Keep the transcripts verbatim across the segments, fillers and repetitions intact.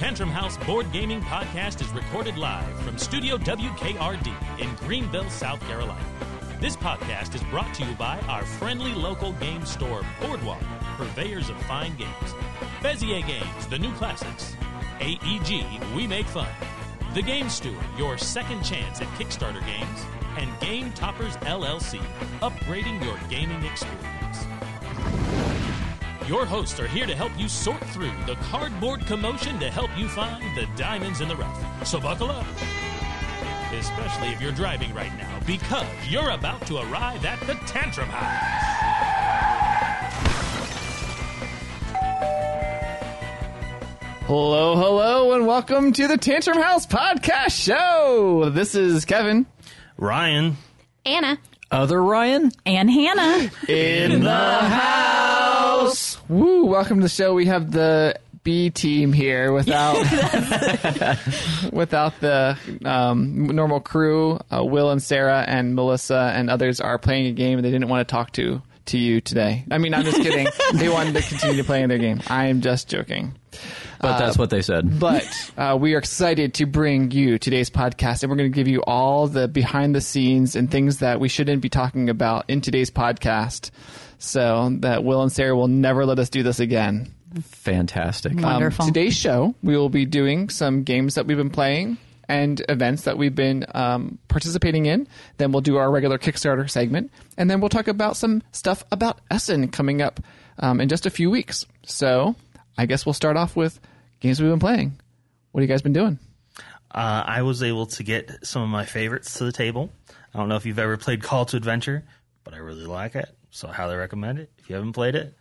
Tantrum House Board Gaming Podcast is recorded live from Studio W K R D in Greenville, South Carolina. This podcast is brought to you by our friendly local game store, Boardwalk, purveyors of fine games. Bezier Games, the new classics. A E G, we make fun. The Game Steward, your second chance at Kickstarter games. And Game Toppers L L C, upgrading your gaming experience. Your hosts are here to help you sort through the cardboard commotion to help you find the diamonds in the rough. So buckle up, especially if you're driving right now, because you're about to arrive at the Tantrum House. Hello, hello, and welcome to the Tantrum House Podcast Show. This is Kevin, Ryan, Anna, other Ryan, and Hannah in the house. Woo! Welcome to the show. We have the B team here without without the um, normal crew. Uh, Will and Sarah and Melissa and others are playing a game they didn't want to talk to to you today. I mean, I'm just kidding. They wanted to continue playing their game. I am just joking. But that's uh, what they said. But uh, we are excited to bring you today's podcast, and we're going to give you all the behind the scenes and things that we shouldn't be talking about in today's podcast, so that Will and Sarah will never let us do this again. Fantastic. Wonderful. Um, today's show, we will be doing some games that we've been playing and events that we've been um, participating in. Then we'll do our regular Kickstarter segment, and then we'll talk about some stuff about Essen coming up um, in just a few weeks. So I guess we'll start off with games we've been playing. What have you guys been doing? Uh, I was able to get some of my favorites to the table. I don't know if you've ever played Call to Adventure, but I really like it, so I highly recommend it. If you haven't played it,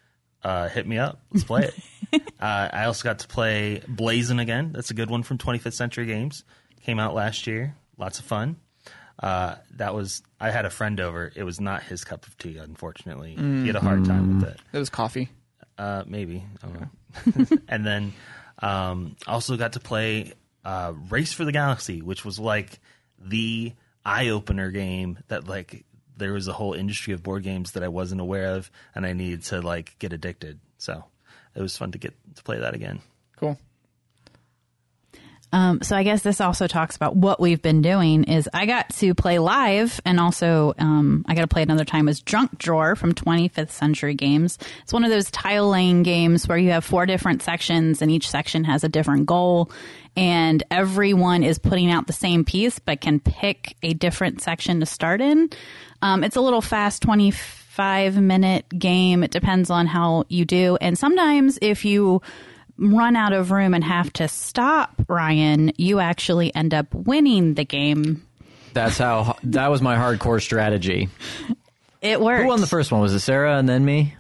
uh, hit me up. Let's play it. uh, I also got to play Blazin' again. That's a good one from twenty-fifth Century Games. Came out last year. Lots of fun. Uh, that was I had a friend over. It was not his cup of tea, unfortunately. Mm. He had a hard time with it. It was coffee. Uh, maybe. I don't know. And then um, also got to play uh, Race for the Galaxy, which was like the eye-opener game that like there was a whole industry of board games that I wasn't aware of, and I needed to like get addicted. So it was fun to get to play that again. Cool. Um, so I guess this also talks about what we've been doing is I got to play live, and also um, I got to play another time was Drunk Drawer from twenty-fifth Century Games. It's one of those tile laying games where you have four different sections and each section has a different goal, and everyone is putting out the same piece but can pick a different section to start in. Um, it's a little fast twenty-five minute game. It depends on how you do. And sometimes if you run out of room and have to stop, Ryan, you actually end up winning the game. That's how that was my hardcore strategy. It worked. Who won the first one? Was it Sarah and then me?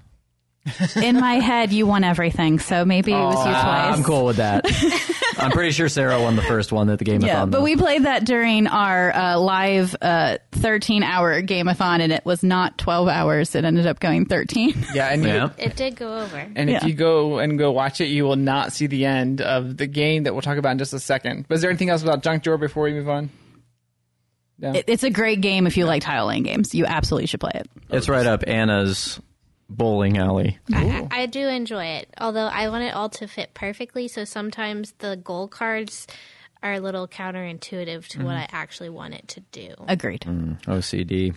In my head, you won everything, so maybe it was oh, you twice. I'm cool with that. I'm pretty sure Sarah won the first one at the Game-a-thon. Yeah, but though. We played that during our uh, live thirteen-hour uh, Game-a-thon, and it was not twelve hours. It ended up going thirteen. Yeah, and yeah. You, it did go over. And yeah. If you go and go watch it, you will not see the end of the game that we'll talk about in just a second. But is there anything else about Junk Drawer before we move on? No? It, it's a great game if you yeah. like tile laying games. You absolutely should play it. It's right up Anna's bowling alley. I, I do enjoy it, although I want it all to fit perfectly, so sometimes the goal cards are a little counterintuitive to mm. what I actually want it to do. Agreed. Mm, O C D.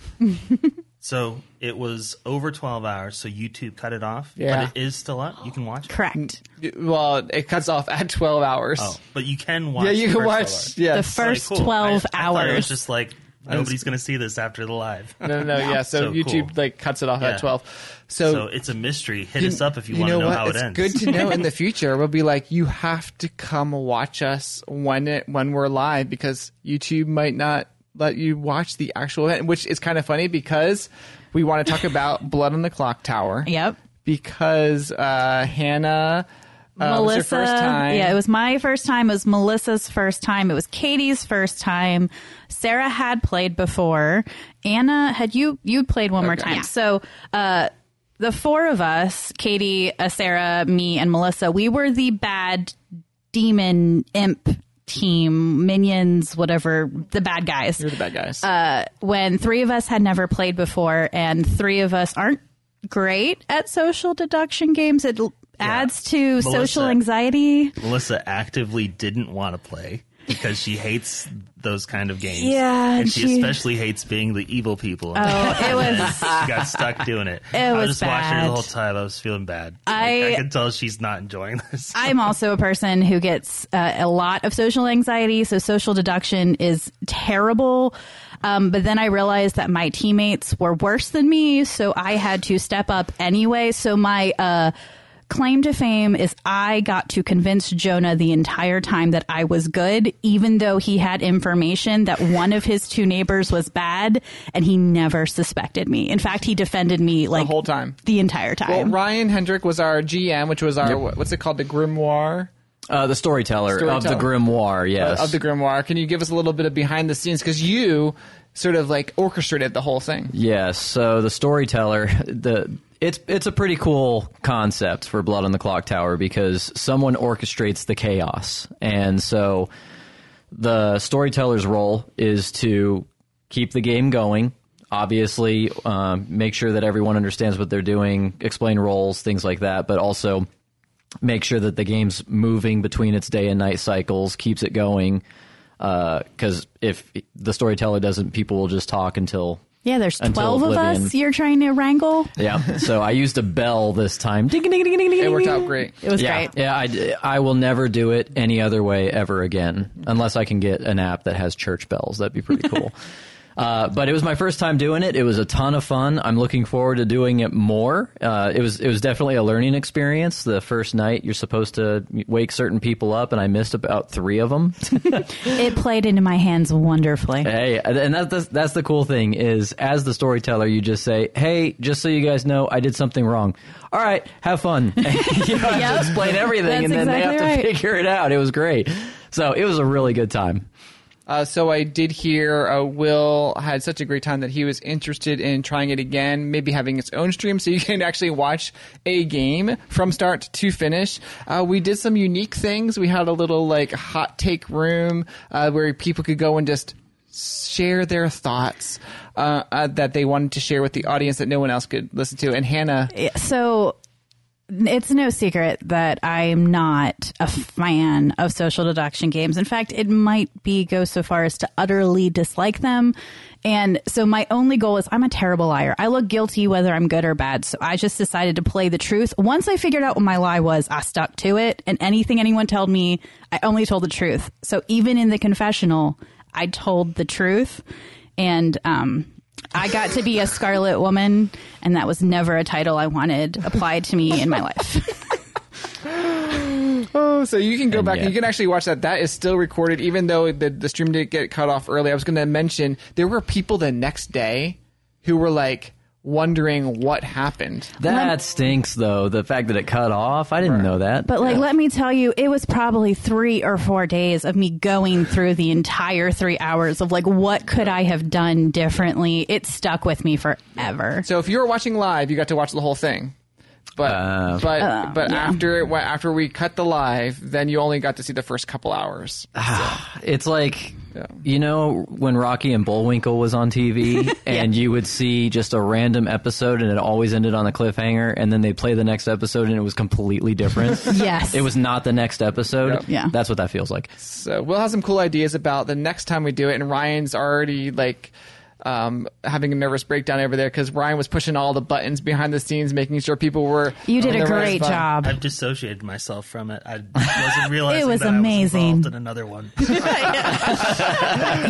So it was over twelve hours, so YouTube cut it off, yeah. But it is still up. You can watch it. Correct. Well, it cuts off at twelve hours. Oh, but you can watch it. Yeah, you can watch yeah. the first like, cool. twelve I, hours. I it was just like, nobody's going to see this after the live. No, no, no yeah. So, so YouTube cool. like cuts it off yeah. at twelve. So, so it's a mystery. Hit you, us up if you, you want to know, know how it's it ends. It's good to know in the future. We'll be like, you have to come watch us when it when we're live, because YouTube might not let you watch the actual event, which is kind of funny because we want to talk about Blood on the Clock Tower. Yep. Because uh, Hannah. Uh, Melissa, was your first time. Yeah, it was my first time. It was Melissa's first time. It was Katie's first time. Sarah had played before. Anna, had you you played one okay. more time? Yeah. So uh, the four of us, Katie, uh, Sarah, me, and Melissa, we were the bad demon imp team, minions, whatever, the bad guys. You're the bad guys. Uh, when three of us had never played before, and three of us aren't great at social deduction games. It adds to Melissa, social anxiety. Melissa actively didn't want to play because she hates those kind of games. Yeah, and she, she especially hates being the evil people. Oh, it was. She got stuck doing it. It I was, was just bad. Watching her the whole time. I was feeling bad. I like, I could tell she's not enjoying this. I'm also a person who gets uh, a lot of social anxiety, so social deduction is terrible. Um, but then I realized that my teammates were worse than me, so I had to step up anyway. So my uh, claim to fame is I got to convince Jonah the entire time that I was good, even though he had information that one of his two neighbors was bad, and he never suspected me. In fact, he defended me like the whole time, the entire time. Well, Ryan Hendrick was our G M, which was our yep. what's it called, the grimoire. Uh, the storyteller, storyteller of the grimoire, yes. Uh, of the grimoire. Can you give us a little bit of behind the scenes? Because you sort of like orchestrated the whole thing. Yes. So the storyteller, the it's it's a pretty cool concept for Blood on the Clock Tower because someone orchestrates the chaos. And so the storyteller's role is to keep the game going, obviously, um, make sure that everyone understands what they're doing, explain roles, things like that, but also make sure that the game's moving between its day and night cycles, keeps it going. Because uh, if the storyteller doesn't, people will just talk until... Yeah, there's twelve of us you're trying to wrangle. Yeah, so I used a bell this time. It worked out great. It was yeah, great. Yeah, I, I will never do it any other way ever again. Unless I can get an app that has church bells. That'd be pretty cool. Uh, but it was my first time doing it. It was a ton of fun. I'm looking forward to doing it more. Uh, it was it was definitely a learning experience. The first night, you're supposed to wake certain people up, and I missed about three of them. It played into my hands wonderfully. Hey, and that, that's that's the cool thing is, as the storyteller, you just say, "Hey, just so you guys know, I did something wrong. All right, have fun." You have yep. to explain everything, that's and then exactly they have right. to figure it out. It was great. So it was a really good time. Uh, so I did hear uh, Will had such a great time that he was interested in trying it again, maybe having its own stream so you can actually watch a game from start to finish. Uh, we did some unique things. We had a little like hot take room uh, where people could go and just share their thoughts uh, uh, that they wanted to share with the audience that no one else could listen to. And Hannah. So... It's no secret that I'm not a fan of social deduction games. In fact, it might be go so far as to utterly dislike them. And so my only goal is I'm a terrible liar. I look guilty whether I'm good or bad. So I just decided to play the truth. Once I figured out what my lie was, I stuck to it. And anything anyone told me, I only told the truth. So even in the confessional, I told the truth. And, um... I got to be a Scarlet Woman, and that was never a title I wanted applied to me in my life. Oh, so you can go and back yeah. and you can actually watch that. That is still recorded, even though the, the stream did get cut off early. I was going to mention there were people the next day who were like wondering what happened. That let, stinks, though, the fact that it cut off. I didn't right. know that. But like, yeah. let me tell you, it was probably three or four days of me going through the entire three hours of like, what could I have done differently? It stuck with me forever. So if you were watching live, you got to watch the whole thing. But uh, but uh, but yeah. after it after we cut the live, then you only got to see the first couple hours. So. It's like yeah. you know when Rocky and Bullwinkle was on T V, yeah. and you would see just a random episode, and it always ended on a cliffhanger, and then they play the next episode, and it was completely different. Yes, it was not the next episode. Yep. Yeah, that's what that feels like. So we'll have some cool ideas about the next time we do it, and Ryan's already like. Um, having a nervous breakdown over there because Ryan was pushing all the buttons behind the scenes, making sure people were. You did a great job. I've dissociated myself from it. I wasn't realizing it was that amazing. I was involved in another one.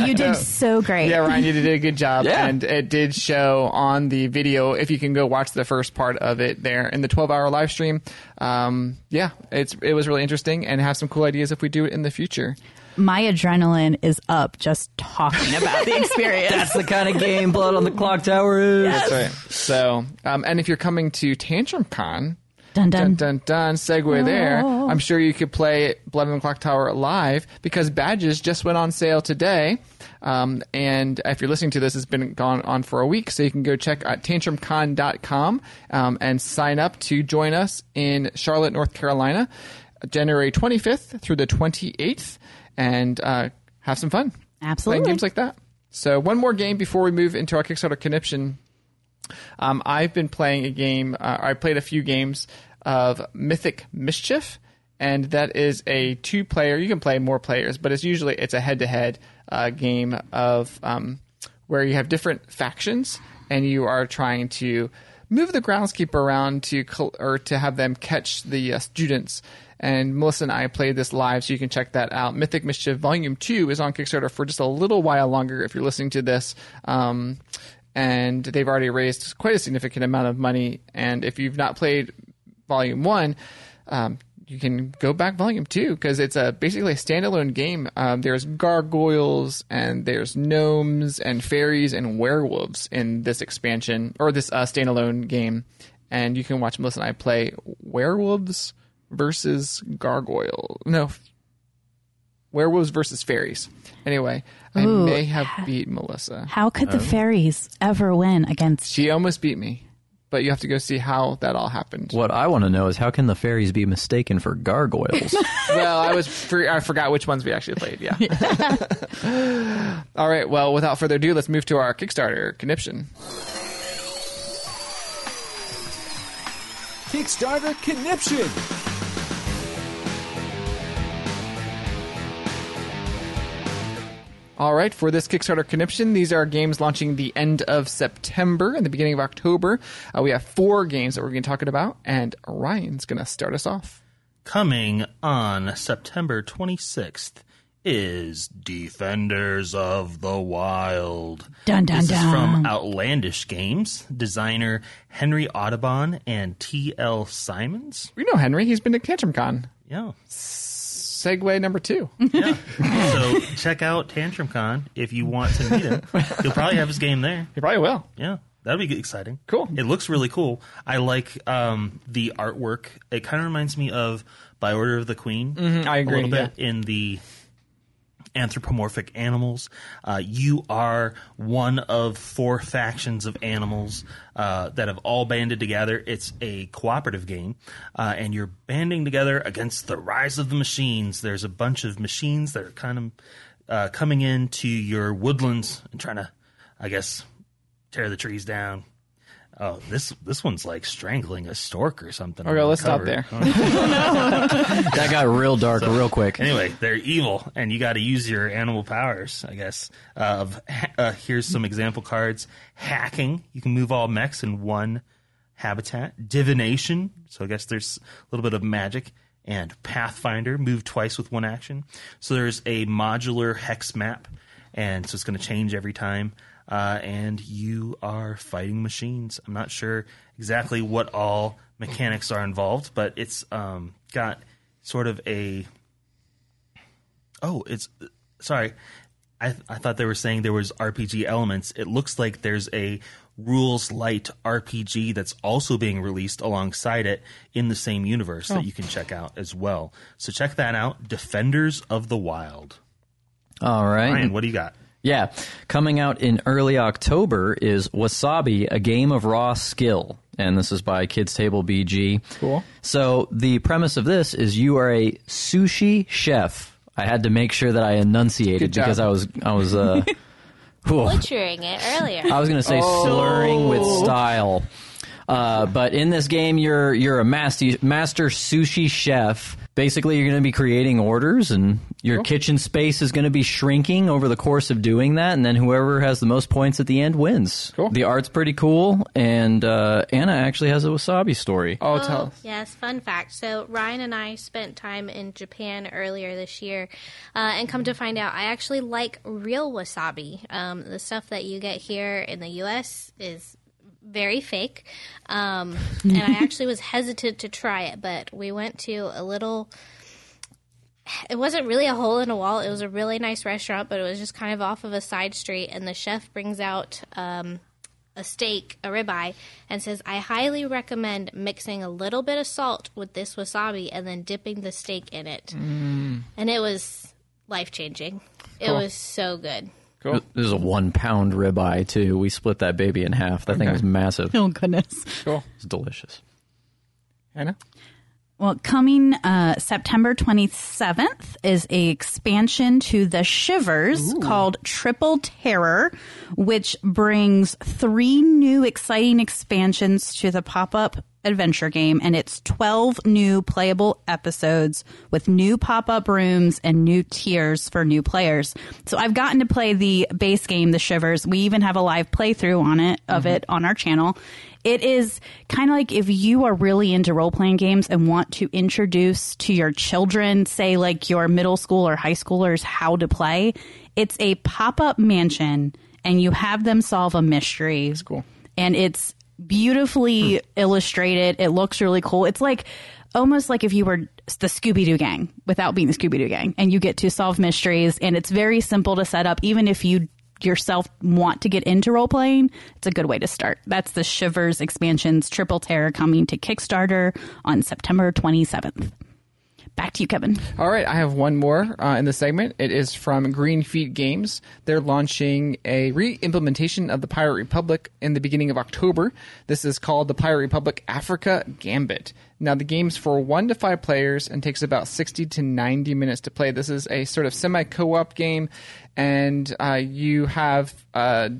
You did so great. Yeah, Ryan, you did a good job, yeah. and it did show on the video. If you can go watch the first part of it there in the twelve-hour live stream, um, yeah, it's it was really interesting, and have some cool ideas if we do it in the future. My adrenaline is up just talking about the experience. That's the kind of game Blood on the Clock Tower is. Yes. That's right. So, um, and if you're coming to TantrumCon, dun dun dun dun, dun segue oh. there. I'm sure you could play Blood on the Clock Tower live because badges just went on sale today. Um, and if you're listening to this, it's been gone on for a week, so you can go check out tantrum con dot com um, and sign up to join us in Charlotte, North Carolina, January twenty-fifth through the twenty-eighth. And uh, have some fun. Absolutely. Playing games like that. So one more game before we move into our Kickstarter conniption. Um, I've been playing a game. Uh, I played a few games of Mythic Mischief, and that is a two-player. You can play more players, but it's usually it's a head-to-head uh, game of um, where you have different factions and you are trying to move the groundskeeper around to or to have them catch the uh, students. And Melissa and I played this live, so you can check that out. Mythic Mischief Volume two is on Kickstarter for just a little while longer if you're listening to this. Um, and they've already raised quite a significant amount of money. And if you've not played Volume one, um, you can go back Volume two, because it's a basically a standalone game. Um, there's gargoyles and there's gnomes and fairies and werewolves in this expansion, or this uh, standalone game. And you can watch Melissa and I play werewolves versus gargoyle. No. Werewolves versus fairies. Anyway, Ooh, I may have beat Melissa. How could um, the fairies ever win against you? She almost beat me, but you have to go see how that all happened. What I want to know is how can the fairies be mistaken for gargoyles? Well, I was free, I forgot which ones we actually played, yeah. yeah. All right, well, without further ado, let's move to our Kickstarter conniption. Kickstarter conniption. All right, for this Kickstarter conniption, these are games launching the end of September and the beginning of October. Uh, we have four games that we're going to be talking about, and Ryan's going to start us off. Coming on September twenty-sixth is Defenders of the Wild. Dun, dun, this dun. Is from Outlandish Games, designer Henry Audubon and T L Simons. We know Henry. He's been to TantrumCon. Yeah. Segue number two. Yeah. So check out TantrumCon if you want to meet him. He'll probably have his game there. He probably will. Yeah. That'll be exciting. Cool. It looks really cool. I like um, the artwork. It kind of reminds me of By Order of the Queen. Mm-hmm, I agree. A little bit yeah. in the anthropomorphic animals. Uh, you are one of four factions of animals uh, that have all banded together. It's a cooperative game, uh, and you're banding together against the rise of the machines. There's a bunch of machines that are kind of uh, coming into your woodlands and trying to, I guess, tear the trees down. Oh, this this one's like strangling a stork or something. Okay, let's cover. Stop there. That got real dark so, real quick. Anyway, they're evil, and you got to use your animal powers, I guess. Uh, uh, here's some example cards. Hacking. You can move all mechs in one habitat. Divination. So I guess there's a little bit of magic. And Pathfinder. Move twice with one action. So there's a modular hex map, and so it's going to change every time. Uh, and you are fighting machines. I'm not sure exactly what all mechanics are involved, but it's um, got sort of a... Oh, it's... Sorry. I, th- I thought they were saying there was R P G elements. It looks like there's a rules light R P G that's also being released alongside it in the same universe oh. that you can check out as well. So check that out. Defenders of the Wild. All right. Ryan, what do you got? Yeah. Coming out in early October is Wasabi, a game of raw skill. And this is by Kids Table B G. Cool. So the premise of this is you are a sushi chef. I had to make sure that I enunciated because I was... I was uh, butchering it earlier. I was going to say oh. slurring with style. Uh, but in this game, you're you're a master, master sushi chef. Basically, you're going to be creating orders, and your cool. kitchen space is going to be shrinking over the course of doing that, and then whoever has the most points at the end wins. Cool. The art's pretty cool, and uh, Anna actually has a wasabi story. Oh, oh tell us. Yes, fun fact. So Ryan and I spent time in Japan earlier this year, uh, and come to find out, I actually like real wasabi. Um, the stuff that you get here in the U S is very fake, um, and I actually was hesitant to try it, but we went to a little, it wasn't really a hole in a wall, it was a really nice restaurant, but it was just kind of off of a side street, and the chef brings out um, a steak, a ribeye, and says, I highly recommend mixing a little bit of salt with this wasabi and then dipping the steak in it. Mm. And it was life-changing. Cool. It was so good. Cool. This is a one-pound ribeye, too. We split that baby in half. That okay. thing was massive. Oh, goodness. Cool. It's delicious. Anna? Well, coming uh, September twenty-seventh is a expansion to The Shivers Ooh. Called Triple Terror, which brings three new exciting expansions to the pop-up adventure game, and it's twelve new playable episodes with new pop-up rooms and new tiers for new players. So I've gotten to play the base game, The Shivers. We even have a live playthrough on it of mm-hmm. it on our channel. It is kind of like if you are really into role-playing games and want to introduce to your children, say like your middle school or high schoolers, how to play. It's a pop-up mansion, and you have them solve a mystery. It's cool. And it's beautifully mm. illustrated. It looks really cool. It's like almost like if you were the Scooby-Doo gang without being the Scooby-Doo gang, and you get to solve mysteries, and it's very simple to set up. Even if you yourself want to get into role playing, it's a good way to start. That's The Shivers expansions, Triple Terror, coming to Kickstarter on September twenty-seventh. Back to you, Kevin. All right. I have one more uh, in the segment. It is from Greenfeet Games. They're launching a re-implementation of the Pirate Republic in the beginning of October. This is called the Pirate Republic Africa Gambit. Now, the game's for one to five players and takes about sixty to ninety minutes to play. This is a sort of semi-co-op game, and uh, you have a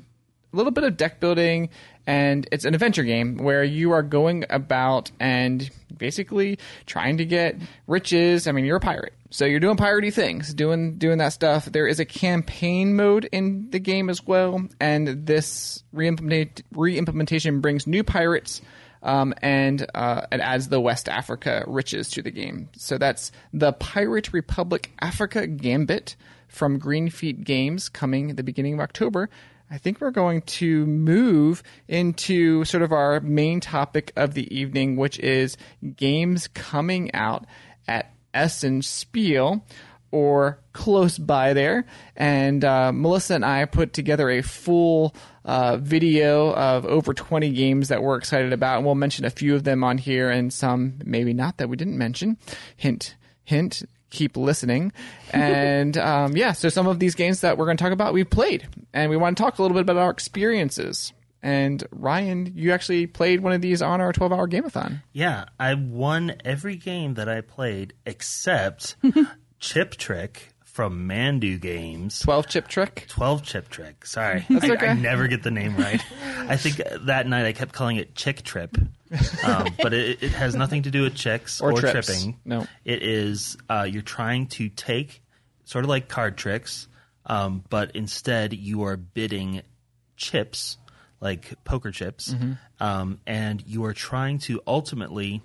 little bit of deck building, and it's an adventure game where you are going about and basically trying to get riches. I mean, you're a pirate, so you're doing piratey things, doing doing that stuff. There is a campaign mode in the game as well, and this re-implement- re-implementation brings new pirates um, and uh, it adds the West Africa riches to the game. So that's the Pirate Republic Africa Gambit from Greenfeet Games, coming at the beginning of October. I think we're going to move into sort of our main topic of the evening, which is games coming out at Essen Spiel, or close by there. And uh, Melissa and I put together a full uh, video of over twenty games that we're excited about. And we'll mention a few of them on here and some maybe not that we didn't mention. Hint, hint. Keep listening. And um, yeah, so some of these games that we're going to talk about, we've played, and we want to talk a little bit about our experiences. And Ryan, you actually played one of these on our twelve hour Game-a-thon. Yeah, I won every game that I played except Chip Trick from Mandu Games. twelve Chip Trick? twelve Chip Trick. Sorry. That's okay. I, I never get the name right. I think that night I kept calling it Chick Trip. um, but it, it has nothing to do with chicks or, or tripping. No, it is uh, you're trying to take sort of like card tricks, um, but instead you are bidding chips, like poker chips, mm-hmm. um, and you are trying to ultimately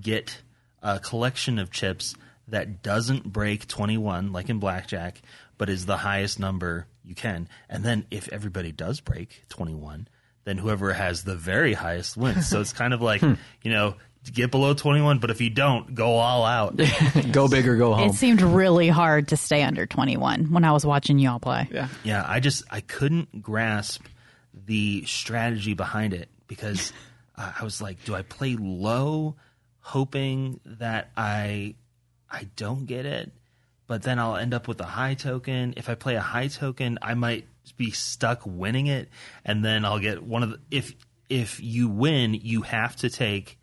get a collection of chips that doesn't break twenty-one, like in blackjack, but is the highest number you can. And then if everybody does break twenty-one, then whoever has the very highest wins. So it's kind of like, hmm. you know, get below twenty-one, but if you don't, go all out. Go big or go home. It seemed really hard to stay under twenty-one when I was watching y'all play. Yeah, yeah. I just I couldn't grasp the strategy behind it, because uh, I was like, do I play low hoping that I I don't get it, but then I'll end up with a high token? If I play a high token, I might be stuck winning it, and then I'll get one of the, if if you win, you have to take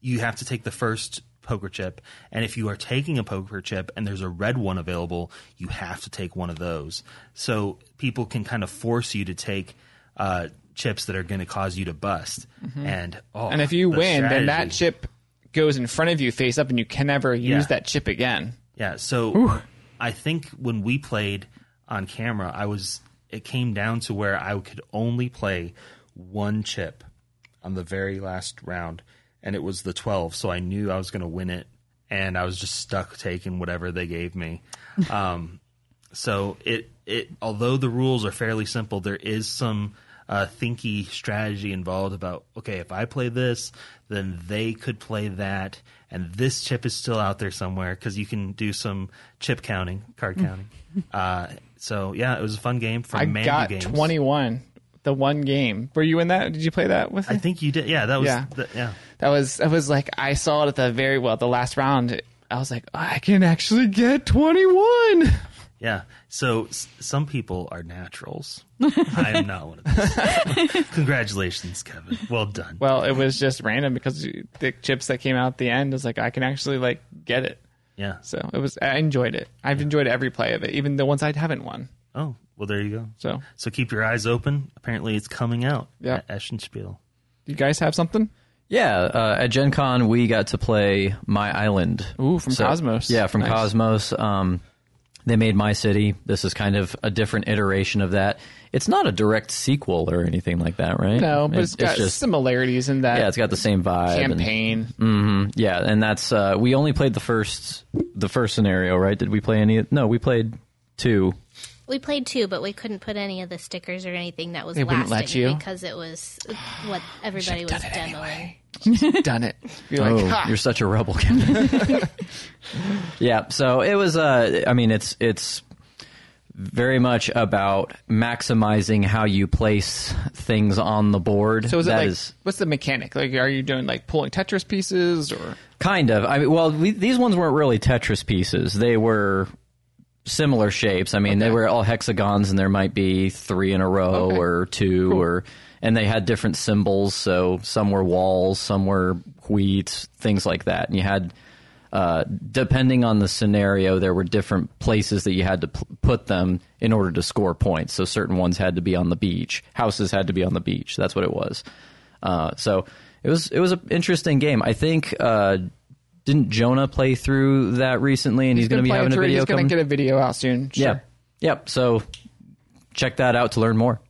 you have to take the first poker chip, and if you are taking a poker chip and there's a red one available, you have to take one of those. So people can kind of force you to take uh chips that are going to cause you to bust. Mm-hmm. and oh, and if you the win strategy. Then that chip goes in front of you face up, and you can never use yeah. that chip again. Yeah. So Ooh. I think when we played on camera, I was it came down to where I could only play one chip on the very last round, and it was the twelve, so I knew I was going to win it, and I was just stuck taking whatever they gave me. Um, so it it although the rules are fairly simple, there is some uh, thinky strategy involved about, okay, if I play this, then they could play that, and this chip is still out there somewhere, because you can do some chip counting, card counting. uh So, yeah, it was a fun game from Mandu Games. I got twenty-one, the one game. Were you in that? Did you play that with me? I think you did. Yeah, that was yeah. The, yeah. That was I was like, I saw it at the very well, the last round. I was like, oh, I can actually get twenty-one. Yeah. So s- some people are naturals. I am not one of those. Congratulations, Kevin. Well done. Well, it was just random, because the chips that came out at the end, I was like, I can actually like get it. Yeah. So it was, I enjoyed it. I've yeah. enjoyed every play of it, even the ones I haven't won. Oh, well, there you go. So so keep your eyes open. Apparently it's coming out yeah. at Essen Spiel. You guys have something? Yeah, uh, at Gen Con, we got to play My Island. Ooh, from so, Cosmos. Yeah, from nice. Cosmos. Um, they made My City. This is kind of a different iteration of that. It's not a direct sequel or anything like that, right? No, but it's, it's got it's just, similarities in that. Yeah, it's got the same vibe. Campaign. And, mm-hmm, yeah, and that's... Uh, we only played the first the first scenario, right? Did we play any... No, we played two. We played two, but we couldn't put any of the stickers or anything that was they lasting let you. Because it was what everybody was demoing. Anyway. Done it. You're oh, like, ha! You're such a rebel. Yeah. So it was. Uh, I mean, it's it's very much about maximizing how you place things on the board. So is that it like, is, what's the mechanic? Like, are you doing like pulling Tetris pieces or kind of? I mean, well, we, these ones weren't really Tetris pieces. They were similar shapes. I mean, okay. They were all hexagons, and there might be three in a row okay. or two cool. or. And they had different symbols, so some were walls, some were wheat, things like that. And you had, uh, depending on the scenario, there were different places that you had to p- put them in order to score points. So certain ones had to be on the beach. Houses had to be on the beach. That's what it was. Uh, so it was it was an interesting game. I think, uh, didn't Jonah play through that recently? And he's, he's going to be having through. a video He's going to get a video out soon. Sure. Yeah. Yep. So check that out to learn more.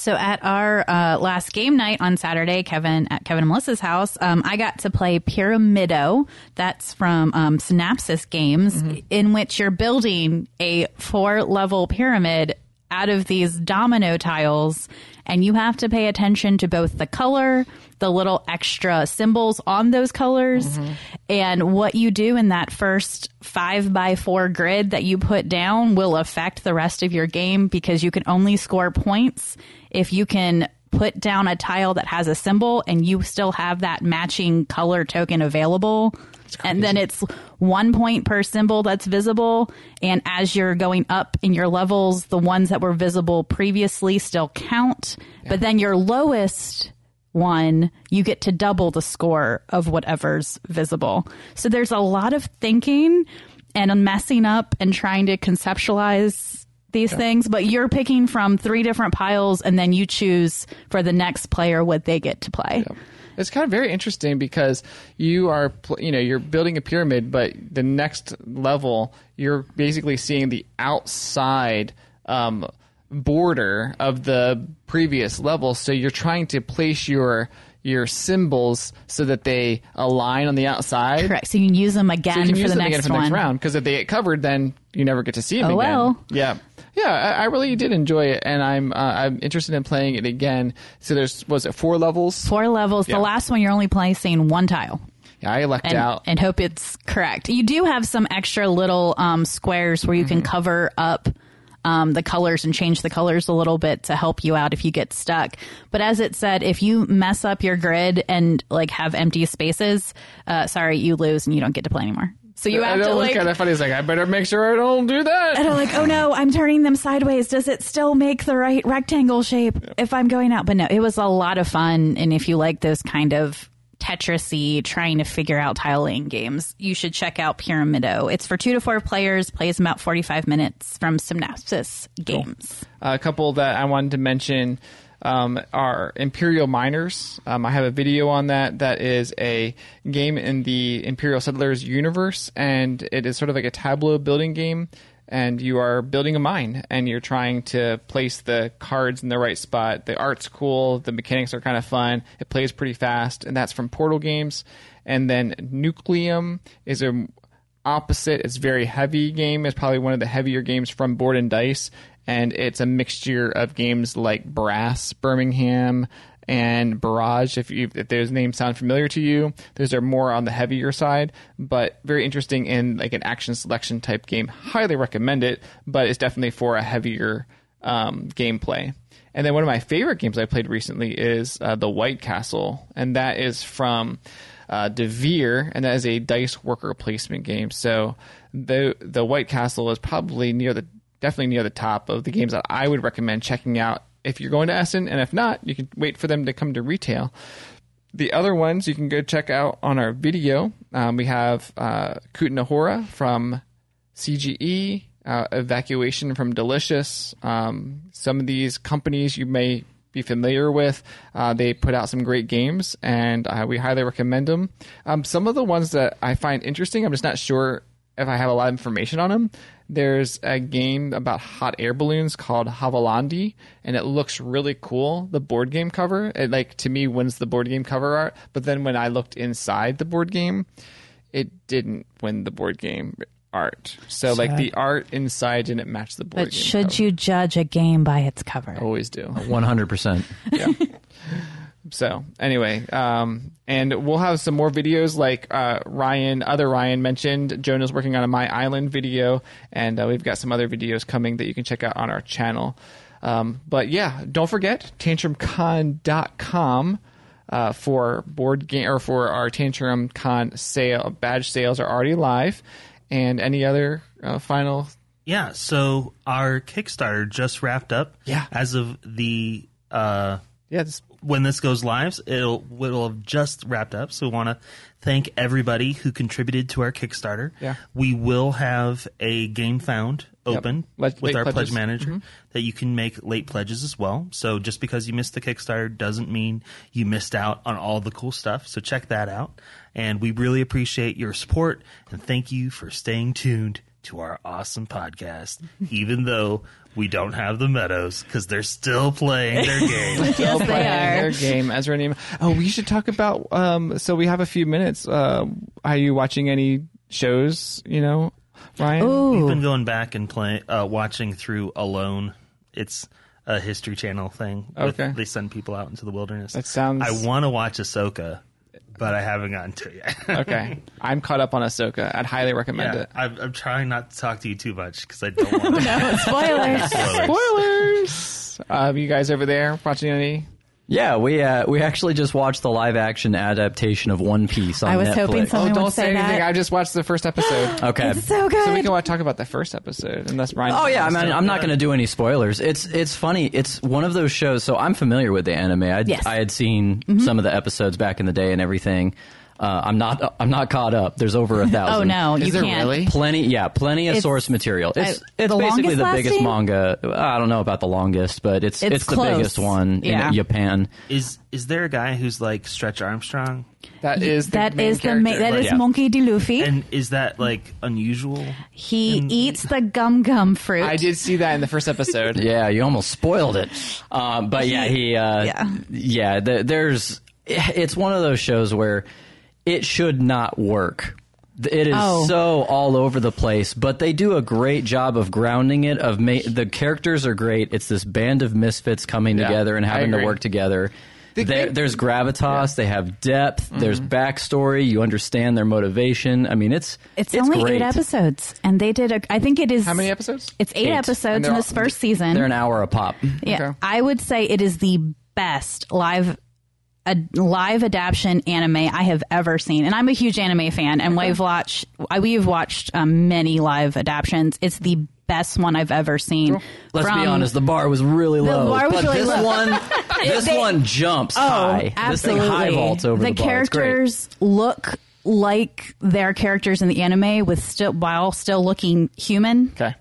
So at our uh, last game night on Saturday, Kevin at Kevin and Melissa's house, um, I got to play Pyramido. That's from um, Synapsis Games, mm-hmm. in which you're building a four-level pyramid out of these domino tiles, and you have to pay attention to both the color, the little extra symbols on those colors, mm-hmm. and what you do in that first five by four grid that you put down will affect the rest of your game, because you can only score points if you can put down a tile that has a symbol and you still have that matching color token available. And then it's one point per symbol that's visible. And as you're going up in your levels, the ones that were visible previously still count. Yeah. But then your lowest one, you get to double the score of whatever's visible. So there's a lot of thinking and messing up and trying to conceptualize these yeah. things. But you're picking from three different piles, and then you choose for the next player what they get to play. Yeah. It's kind of very interesting because you are, you know, you're building a pyramid, but the next level, you're basically seeing the outside um, border of the previous level. So you're trying to place your your symbols so that they align on the outside. Correct. So you can use them again, so you can use them again for the next round. Because if they get covered, then you never get to see them oh, again. Well. Yeah. Yeah, I, I really did enjoy it, and I'm uh, I'm interested in playing it again. So there's, was it four levels? Four levels. Yeah. The last one, you're only placing one tile. Yeah, I lucked and, out. And hope it's correct. You do have some extra little um, squares where you mm-hmm. can cover up um, the colors and change the colors a little bit to help you out if you get stuck. But as it said, if you mess up your grid and like have empty spaces, uh, sorry, you lose and you don't get to play anymore. So you have I to like... kind of funny. He's like, I better make sure I don't do that. And I'm like, oh no, I'm turning them sideways. Does it still make the right rectangle shape yeah. if I'm going out? But no, it was a lot of fun. And if you like those kind of Tetris-y, trying to figure out tile laying games, you should check out Pyramido. It's for two to four players, plays about forty-five minutes from Synapsis Games. Cool. Uh, a couple that I wanted to mention um, are Imperial Miners. Um, I have a video on that. That is a game in the Imperial Settlers universe, and it is sort of like a tableau building game, and you are building a mine, and you're trying to place the cards in the right spot. The art's cool. The mechanics are kind of fun. It plays pretty fast, and that's from Portal Games. And then Nucleum is an opposite. It's very heavy game. It's probably one of the heavier games from Board and Dice. And it's a mixture of games like Brass, Birmingham, and Barrage. If, you, if those names sound familiar to you, those are more on the heavier side, but very interesting in like an action selection type game. Highly recommend it, but it's definitely for a heavier um, gameplay. And then one of my favorite games I played recently is uh, The White Castle, and that is from uh, DeVere, and that is a dice worker placement game. So the the White Castle is probably near the Definitely near the top of the games that I would recommend checking out if you're going to Essen. And if not, you can wait for them to come to retail. The other ones you can go check out on our video. Um, we have uh, Kutnahora from C G E, uh, Evacuation from Delicious. Um, some of these companies you may be familiar with. Uh, they put out some great games, and uh, we highly recommend them. Um, some of the ones that I find interesting, I'm just not sure if I have a lot of information on them. There's a game about hot air balloons called Havilandi, and it looks really cool. The board game cover, it, like, to me, wins the board game cover art. But then when I looked inside the board game, it didn't win the board game art. So, sure. like, the art inside didn't match the board but game But should cover. You judge a game by its cover? I always do. one hundred percent. Yeah. So anyway, um, and we'll have some more videos like uh, Ryan, other Ryan mentioned. Jonah's working on a My Island video, and uh, we've got some other videos coming that you can check out on our channel. Um, but yeah, don't forget tantrum con dot com uh, for board game or for our TantrumCon sale. Badge sales are already live, and any other uh, final. Yeah. So our Kickstarter just wrapped up. Yeah. As of the uh, yeah. This- When this goes live, it'll, it'll have just wrapped up. So we want to thank everybody who contributed to our Kickstarter. Yeah. We will have a Game Found open yep. Le- with our pledges. Pledge Manager mm-hmm. that you can make late pledges as well. So just because you missed the Kickstarter doesn't mean you missed out on all the cool stuff. So check that out. And we really appreciate your support. And thank you for staying tuned to our awesome podcast, even though we don't have the Meadows because they're still playing their game. Still yes, playing they are. Their game. As name. Oh, we should talk about. Um, so we have a few minutes. Uh, are you watching any shows? You know, Ryan. Ooh. We've been going back and playing, uh, watching through Alone. It's a History Channel thing. Okay, with, they send people out into the wilderness. That sounds. I want to watch Ahsoka. But I haven't gotten to it yet. Okay. I'm caught up on Ahsoka. I'd highly recommend yeah, it. I'm, I'm trying not to talk to you too much because I don't want to. No, spoilers. Spoilers. Spoilers. Uh, you guys over there watching any? Yeah, we uh, we actually just watched the live-action adaptation of One Piece on Netflix. I was Netflix. hoping someone oh, don't would say, say anything. That. I just watched the first episode. Okay. It's so good. So we can talk about the first episode. Unless Ryan. Oh, yeah. I mean, I'm not going to do any spoilers. It's it's funny. It's one of those shows. So I'm familiar with the anime. I, yes. I had seen mm-hmm. some of the episodes back in the day and everything. Uh, I'm not I'm not caught up. There's over a thousand. Oh, no. You Is there can't. Really? Plenty, yeah, plenty of it's, source material. It's, I, it's the basically the biggest lasting? manga. I don't know about the longest, but it's it's, it's the biggest one yeah. in Japan. Is is there a guy who's like Stretch Armstrong? That is the that main is the ma- that right? is yeah. Monkey D. Luffy. And is that like unusual? He in- eats the gum gum fruit. I did see that in the first episode. Yeah, you almost spoiled it. Um, but yeah, he uh, yeah yeah. The, there's it's one of those shows where. It should not work. It is oh. so all over the place, but they do a great job of grounding it. Of ma- The characters are great. It's this band of misfits coming yeah, together and having to work together. The, they, they, there's gravitas. Yeah. They have depth. Mm-hmm. There's backstory. You understand their motivation. I mean, it's It's, it's only great. eight episodes, and they did a, I think it is... How many episodes? It's eight, eight. episodes in this first season. They're an hour a pop. Yeah, okay. I would say it is the best live A live adaptation anime I have ever seen, and I'm a huge anime fan. And okay. we've watched, we've watched um, many live adaptations. It's the best one I've ever seen. Let's From, be honest, the bar was really low. The bar was but really this low. one, this they, one jumps oh, high. Absolutely. This thing high vaults over the, the bar. Characters look like their characters in the anime, with still while still looking human. Okay.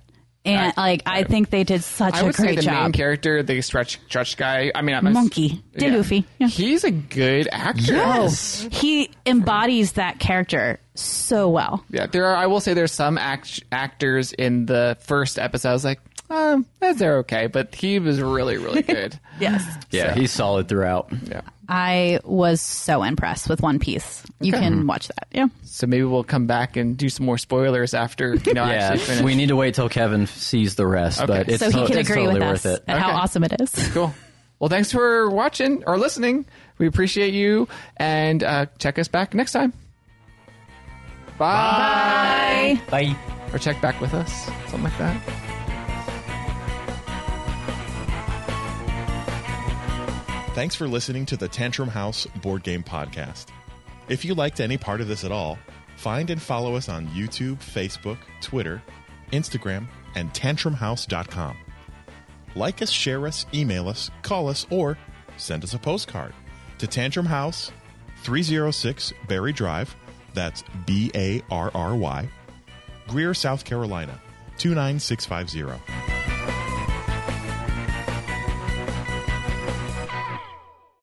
And I, like I, I think they did such a great job. I would say the job. main character, the stretch, stretch guy. I mean, I'm Monkey D. Luffy. Yeah. Yeah. He's a good actor. Yes, he embodies that character so well. Yeah, there are. I will say there's some act- actors in the first episode. I was like, um, they're okay, but he was really, really good. yes. Yeah, so. He's solid throughout. Yeah. I was so impressed with One Piece. You okay. can watch that. Yeah. So maybe we'll come back and do some more spoilers after. You know, yeah. Actually finish. We need to wait till Kevin sees the rest, okay. but it's, so he can it's agree totally with us worth it. And okay. how awesome it is. Cool. Well, thanks for watching or listening. We appreciate you, and uh, check us back next time. Bye. Bye. Bye. Or check back with us, something like that. Thanks for listening to the Tantrum House Board Game Podcast. If you liked any part of this at all, find and follow us on YouTube, Facebook, Twitter, Instagram, and tantrum house dot com. Like us, share us, email us, call us, or send us a postcard to Tantrum House, three oh six Barry Drive, that's B A R R Y, Greer, South Carolina, two nine six five zero.